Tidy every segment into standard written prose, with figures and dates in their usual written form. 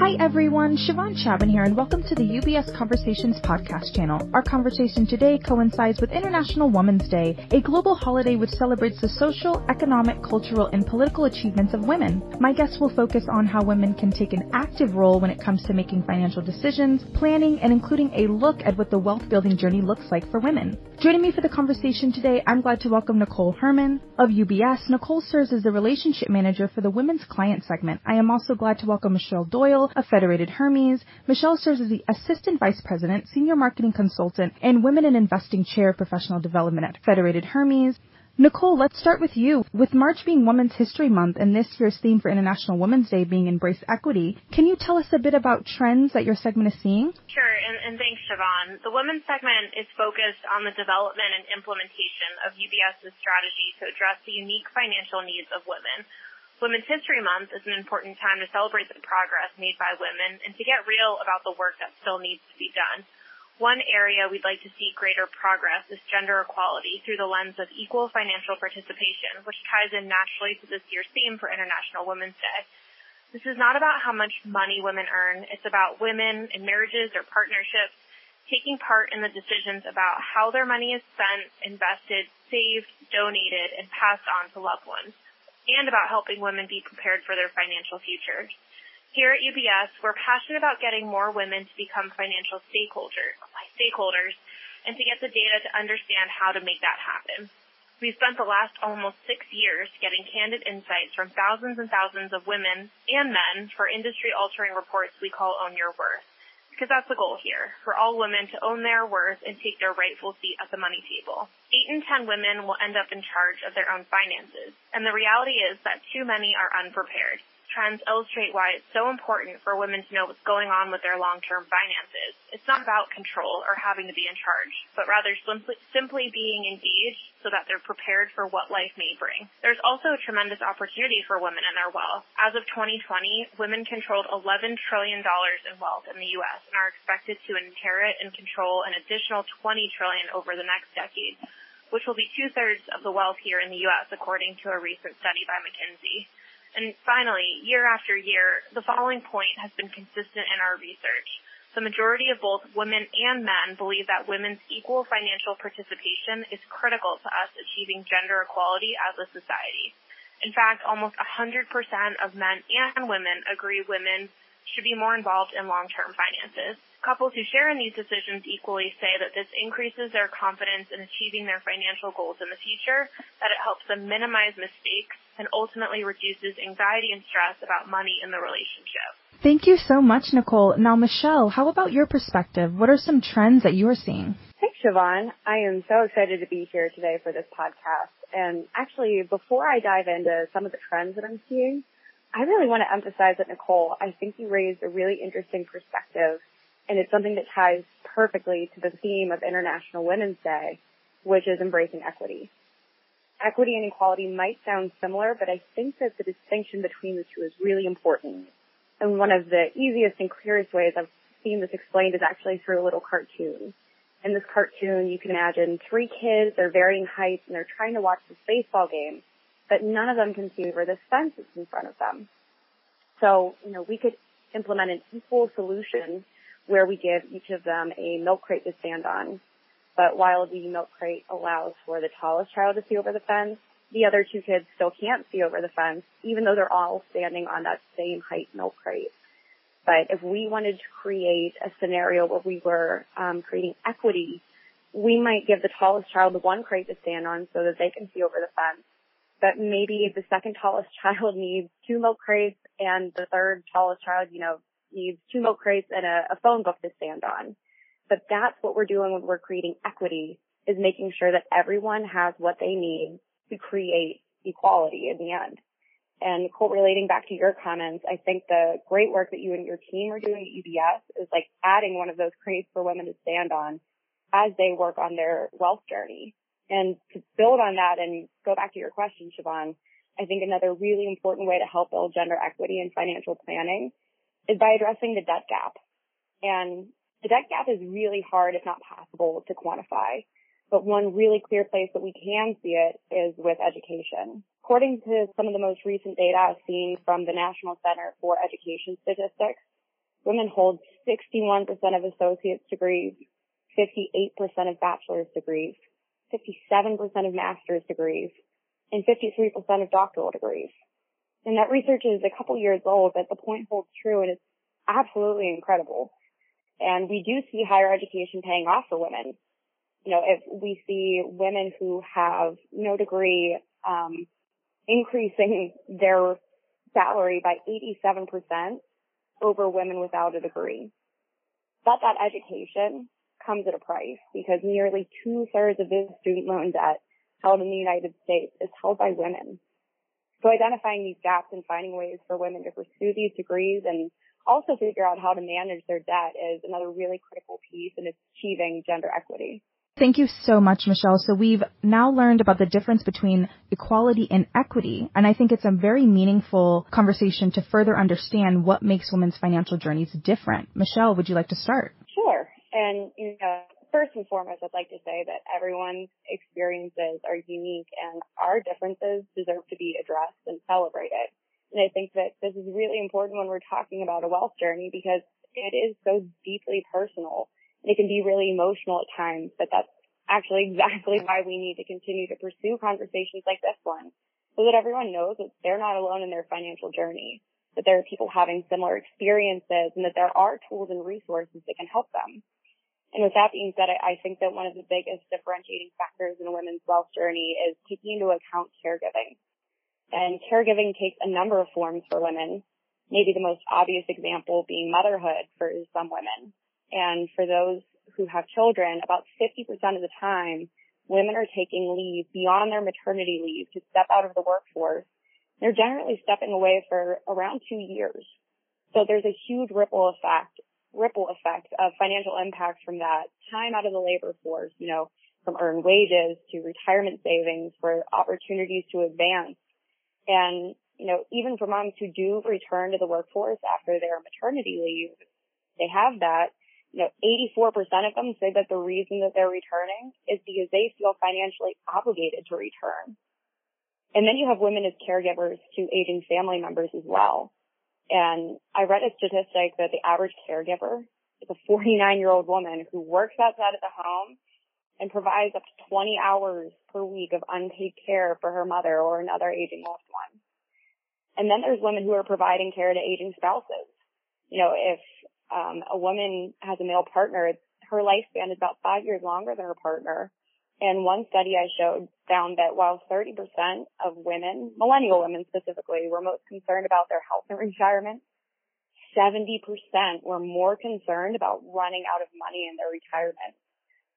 Hi everyone, Siobhan Chabin here and welcome to the UBS Conversations podcast channel. Our conversation today coincides with International Women's Day, a global holiday which celebrates the social, economic, cultural, and political achievements of women. My guests will focus on how women can take an active role when it comes to making financial decisions, planning, and including a look at what the wealth-building journey looks like for women. Joining me for the conversation today, I'm glad to welcome Nicole Herman of UBS. Nicole serves as the Relationship Manager for the Women's Client segment. I am also glad to welcome Michelle Doyle of Federated Hermes. Michelle serves as the Assistant Vice President, Senior Marketing Consultant, and Women in Investing Chair of Professional Development at Federated Hermes. Nicole, let's start with you. With March being Women's History Month and this year's theme for International Women's Day being Embrace Equity, can you tell us a bit about trends that your segment is seeing? Sure, and thanks, Siobhan. The Women's segment is focused on the development and implementation of UBS's strategy to address the unique financial needs of women. Women's History Month is an important time to celebrate the progress made by women and to get real about the work that still needs to be done. One area we'd like to see greater progress is gender equality through the lens of equal financial participation, which ties in naturally to this year's theme for International Women's Day. This is not about how much money women earn. It's about women in marriages or partnerships taking part in the decisions about how their money is spent, invested, saved, donated, and passed on to loved ones, and about helping women be prepared for their financial futures. Here at UBS, we're passionate about getting more women to become financial stakeholders and to get the data to understand how to make that happen. We've spent the last almost 6 years getting candid insights from thousands and thousands of women and men for industry-altering reports we call Own Your Worth, because that's the goal here, for all women to own their worth and take their rightful seat at the money table. 8 in 10 women will end up in charge of their own finances, and the reality is that too many are unprepared. Trends illustrate why it's so important for women to know what's going on with their long-term finances. It's not about control or having to be in charge, but rather simply being engaged so that they're prepared for what life may bring. There's also a tremendous opportunity for women and their wealth. As of 2020, women controlled $11 trillion in wealth in the U.S. and are expected to inherit and control an additional $20 trillion over the next decade, which will be two-thirds of the wealth here in the U.S., according to a recent study by McKinsey. And finally, year after year, the following point has been consistent in our research. The majority of both women and men believe that women's equal financial participation is critical to us achieving gender equality as a society. In fact, almost 100% of men and women agree women should be more involved in long-term finances. Couples who share in these decisions equally say that this increases their confidence in achieving their financial goals in the future, that it helps them minimize mistakes, and ultimately reduces anxiety and stress about money in the relationship. Thank you so much, Nicole. Now, Michelle, how about your perspective? What are some trends that you are seeing? Thanks, Siobhan. I am so excited to be here today for this podcast. And actually, before I dive into some of the trends that I'm seeing, I really want to emphasize that, Nicole, I think you raised a really interesting perspective, and it's something that ties perfectly to the theme of International Women's Day, which is embracing equity. Equity and equality might sound similar, but I think that the distinction between the two is really important. And one of the easiest and clearest ways I've seen this explained is actually through a little cartoon. In this cartoon, you can imagine 3 kids, they're varying heights, and they're trying to watch this baseball game, but none of them can see where this fence is in front of them. So, we could implement an equal solution where we give each of them a milk crate to stand on. But while the milk crate allows for the tallest child to see over the fence, the other 2 kids still can't see over the fence, even though they're all standing on that same height milk crate. But if we wanted to create a scenario where we were creating equity, we might give the tallest child 1 crate to stand on so that they can see over the fence. But maybe the second tallest child needs 2 milk crates and the third tallest child, needs 2 milk crates and a phone book to stand on. But that's what we're doing when we're creating equity, is making sure that everyone has what they need to create equality in the end. And Nicole, relating back to your comments, I think the great work that you and your team are doing at UBS is like adding one of those crates for women to stand on as they work on their wealth journey. And to build on that and go back to your question, Siobhan, I think another really important way to help build gender equity in financial planning is by addressing the debt gap. And the debt gap is really hard, if not possible, to quantify. But one really clear place that we can see it is with education. According to some of the most recent data I've seen from the National Center for Education Statistics, Women hold 61% of associate's degrees, 58% of bachelor's degrees, 57% of master's degrees, and 53% of doctoral degrees. And that research is a couple years old, but the point holds true, and it's absolutely incredible. And we do see higher education paying off for women. You know, if we see women who have no degree increasing their salary by 87% over women without a degree. But that education comes at a price, because nearly 2/3 of the student loan debt held in the United States is held by women. So identifying these gaps and finding ways for women to pursue these degrees and also figure out how to manage their debt is another really critical piece in achieving gender equity. Thank you so much, Michelle. So we've now learned about the difference between equality and equity, and I think it's a very meaningful conversation to further understand what makes women's financial journeys different. Michelle, would you like to start? Sure. And, you know, first and foremost, I'd like to say that everyone's experiences are unique, and our differences deserve to be addressed and celebrated. And I think that this is really important when we're talking about a wealth journey, because it is so deeply personal. It can be really emotional at times, but that's actually exactly why we need to continue to pursue conversations like this one, so that everyone knows that they're not alone in their financial journey, that there are people having similar experiences, and that there are tools and resources that can help them. And with that being said, I think that one of the biggest differentiating factors in a women's wealth journey is taking into account caregiving. And caregiving takes a number of forms for women, maybe the most obvious example being motherhood for some women. And for those who have children, about 50% of the time, women are taking leave beyond their maternity leave to step out of the workforce. They're generally stepping away for around 2 years. So there's a huge ripple effect of financial impact from that time out of the labor force, you know, from earned wages to retirement savings for opportunities to advance. And, you know, even for moms who do return to the workforce after their maternity leave, they have that. You know, 84% of them say that the reason that they're returning is because they feel financially obligated to return. And then you have women as caregivers to aging family members as well. And I read a statistic that the average caregiver is a 49-year-old woman who works outside of the home and provides up to 20 hours per week of unpaid care for her mother or another aging loved one. And then there's women who are providing care to aging spouses. You know, if a woman has a male partner, her lifespan is about 5 years longer than her partner. And one study I showed found that while 30% of women, millennial women specifically, were most concerned about their health and retirement, 70% were more concerned about running out of money in their retirement.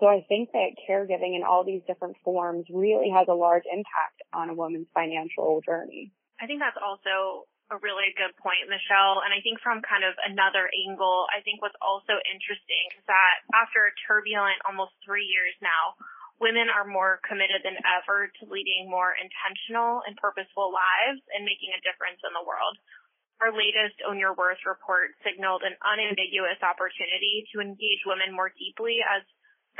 So I think that caregiving in all these different forms really has a large impact on a woman's financial journey. I think that's also a really good point, Michelle. And I think from kind of another angle, I think what's also interesting is that after a turbulent almost 3 years now, women are more committed than ever to leading more intentional and purposeful lives and making a difference in the world. Our latest Own Your Worth report signaled an unambiguous opportunity to engage women more deeply as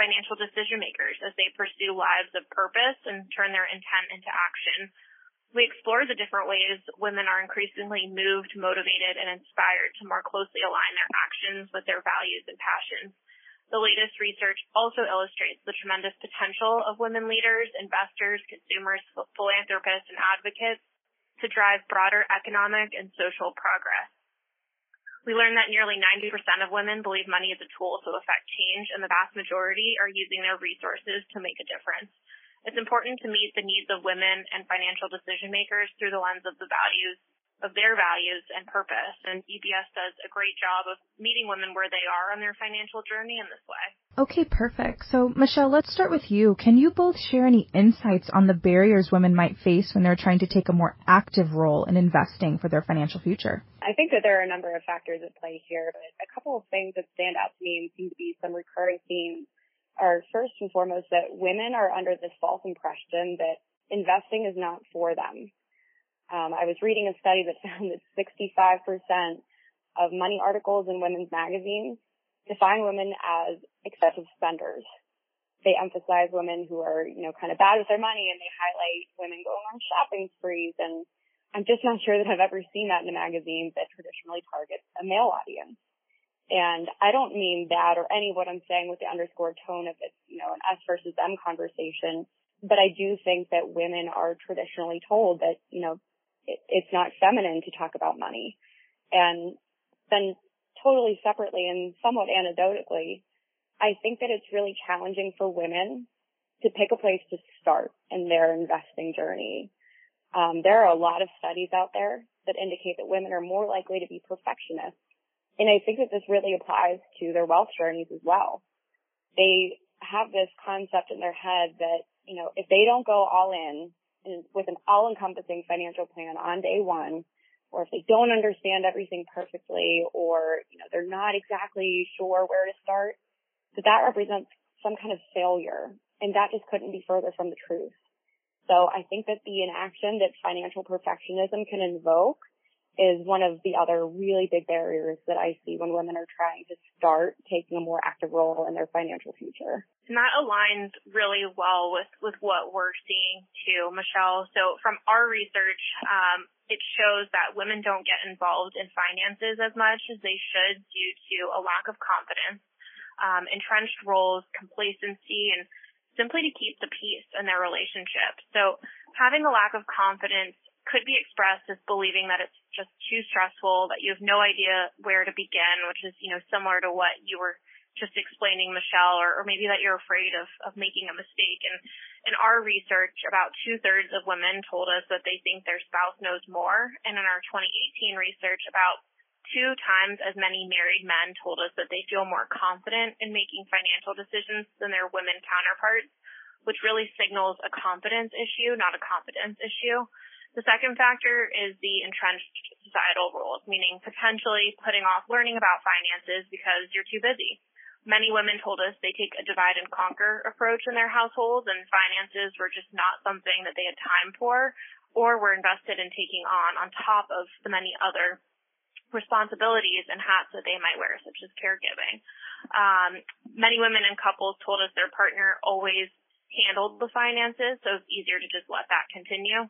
financial decision makers as they pursue lives of purpose and turn their intent into action. We explored the different ways women are increasingly moved, motivated, and inspired to more closely align their actions with their values and passions. The latest research also illustrates the tremendous potential of women leaders, investors, consumers, philanthropists, and advocates to drive broader economic and social progress. We learned that nearly 90% of women believe money is a tool to affect change, and the vast majority are using their resources to make a difference. It's important to meet the needs of women and financial decision makers through the lens of the values of their values and purpose. And UBS does a great job of meeting women where they are on their financial journey in this way. Okay, perfect. So, Michelle, let's start with you. Can you both share any insights on the barriers women might face when they're trying to take a more active role in investing for their financial future? I think that there are a number of factors at play here, but a couple of things that stand out to me and seem to be some recurring themes are, first and foremost, that women are under this false impression that investing is not for them. I was reading a study that found that 65% of money articles in women's magazines define women as excessive spenders. They emphasize women who are, you know, kind of bad with their money, and they highlight women going on shopping sprees. And I'm just not sure that I've ever seen that in a magazine that traditionally targets a male audience. And I don't mean that or any of what I'm saying with the underscored tone of it's, you know, an us versus them conversation. But I do think that women are traditionally told that, you know, it's not feminine to talk about money. And then totally separately and somewhat anecdotally, I think that it's really challenging for women to pick a place to start in their investing journey. There are a lot of studies out there that indicate that women are more likely to be perfectionists. And I think that this really applies to their wealth journeys as well. They have this concept in their head that, you know, if they don't go all in and with an all-encompassing financial plan on day one, or if they don't understand everything perfectly, or, you know, they're not exactly sure where to start, that represents some kind of failure. And that just couldn't be further from the truth. So I think that the inaction that financial perfectionism can invoke is one of the other really big barriers that I see when women are trying to start taking a more active role in their financial future. And that aligns really well with what we're seeing too, Michelle. So from our research, it shows that women don't get involved in finances as much as they should due to a lack of confidence, entrenched roles, complacency, and simply to keep the peace in their relationship. So having a lack of confidence could be expressed as believing that it's just too stressful, that you have no idea where to begin, which is, you know, similar to what you were just explaining, Michelle, or maybe that you're afraid of making a mistake. And in our research, about 2/3 of women told us that they think their spouse knows more. And in our 2018 research, about 2 times as many married men told us that they feel more confident in making financial decisions than their women counterparts, which really signals a confidence issue, not a competence issue. The second factor is the entrenched societal roles, meaning potentially putting off learning about finances because you're too busy. Many women told us they take a divide and conquer approach in their households, and finances were just not something that they had time for or were invested in taking on top of the many other responsibilities and hats that they might wear, such as caregiving. Many women and couples told us their partner always handled the finances, so it's easier to just let that continue.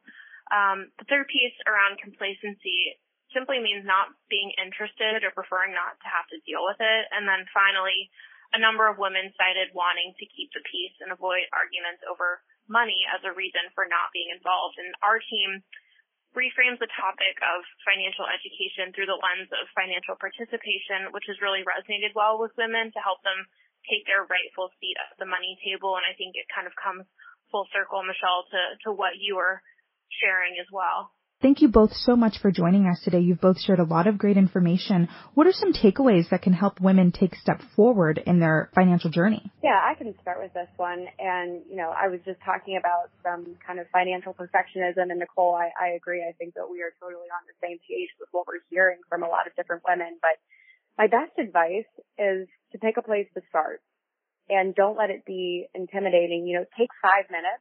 The third piece around complacency simply means not being interested or preferring not to have to deal with it. And then finally, a number of women cited wanting to keep the peace and avoid arguments over money as a reason for not being involved. And our team reframes the topic of financial education through the lens of financial participation, which has really resonated well with women to help them take their rightful seat at the money table. And I think it kind of comes full circle, Michelle, to what you were sharing as well. Thank you both so much for joining us today. You've both shared a lot of great information. What are some takeaways that can help women take a step forward in their financial journey? Yeah, I can start with this one. And, you know, I was just talking about some kind of financial perfectionism. And Nicole, I agree. I think that we are totally on the same page with what we're hearing from a lot of different women. But my best advice is to pick a place to start and don't let it be intimidating. You know, take 5 minutes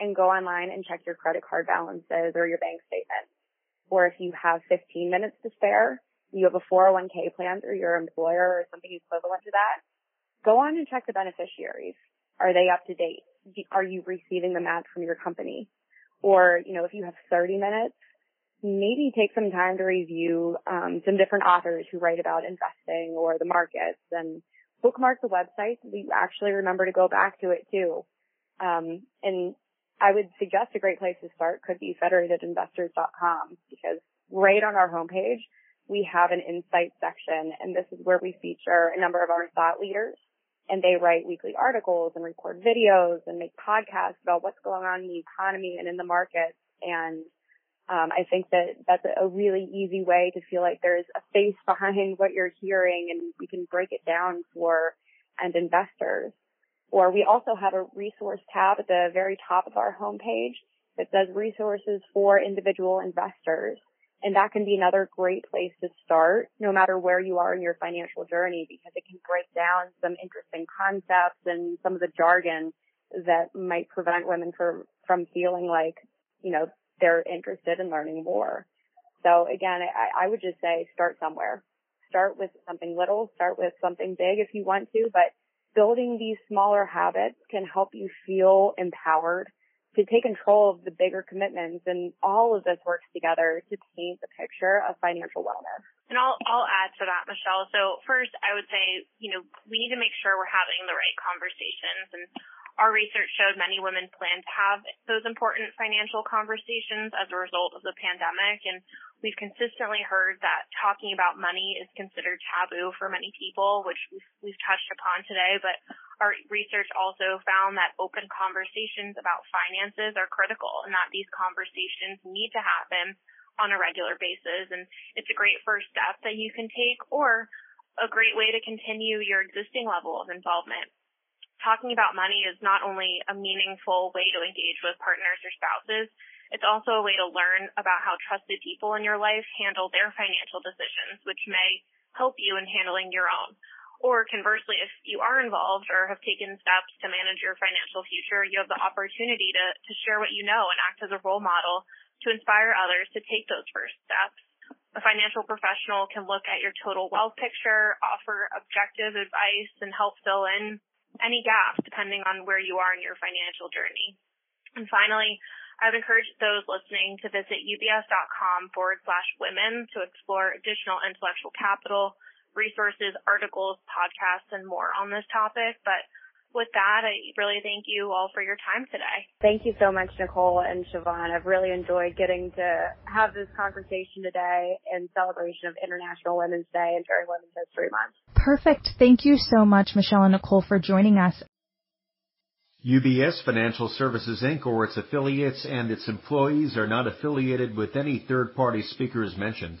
and go online and check your credit card balances or your bank statement. Or if you have 15 minutes to spare, you have a 401k plan through your employer or something equivalent to that, go on and check the beneficiaries. Are they up to date? Are you receiving the match from your company? Or, you know, if you have 30 minutes, maybe take some time to review some different authors who write about investing or the markets, and bookmark the website so that you actually remember to go back to it too. And I would suggest a great place to start could be federatedinvestors.com, because right on our homepage, we have an insight section, and this is where we feature a number of our thought leaders, and they write weekly articles and record videos and make podcasts about what's going on in the economy and in the market. And I think that that's a really easy way to feel like there's a face behind what you're hearing, and we can break it down for end investors. Or we also have a resource tab at the very top of our homepage that says resources for individual investors. And that can be another great place to start, no matter where you are in your financial journey, because it can break down some interesting concepts and some of the jargon that might prevent women from feeling like, you know, they're interested in learning more. So again, I would just say start somewhere. Start with something little, start with something big if you want to, but building these smaller habits can help you feel empowered to take control of the bigger commitments, and all of this works together to paint the picture of financial wellness. And I'll add to that, Michelle. So first, I would say, we need to make sure we're having the right conversations. And our research showed many women plan to have those important financial conversations as a result of the pandemic. And we've consistently heard that talking about money is considered taboo for many people, which we've touched upon today. But our research also found that open conversations about finances are critical, and that these conversations need to happen on a regular basis. And it's a great first step that you can take, or a great way to continue your existing level of involvement. Talking about money is not only a meaningful way to engage with partners or spouses, it's also a way to learn about how trusted people in your life handle their financial decisions, which may help you in handling your own. Or conversely, if you are involved or have taken steps to manage your financial future, you have the opportunity to share what you know and act as a role model to inspire others to take those first steps. A financial professional can look at your total wealth picture, offer objective advice, and help fill in any gaps depending on where you are in your financial journey. And finally, I would encourage those listening to visit ubs.com/women to explore additional intellectual capital, resources, articles, podcasts, and more on this topic. But with that, I really thank you all for your time today. Thank you so much, Nicole and Siobhan. I've really enjoyed getting to have this conversation today in celebration of International Women's Day and during Women's History Month. Perfect. Thank you so much, Michelle and Nicole, for joining us. UBS Financial Services, Inc. or its affiliates and its employees are not affiliated with any third-party speakers mentioned.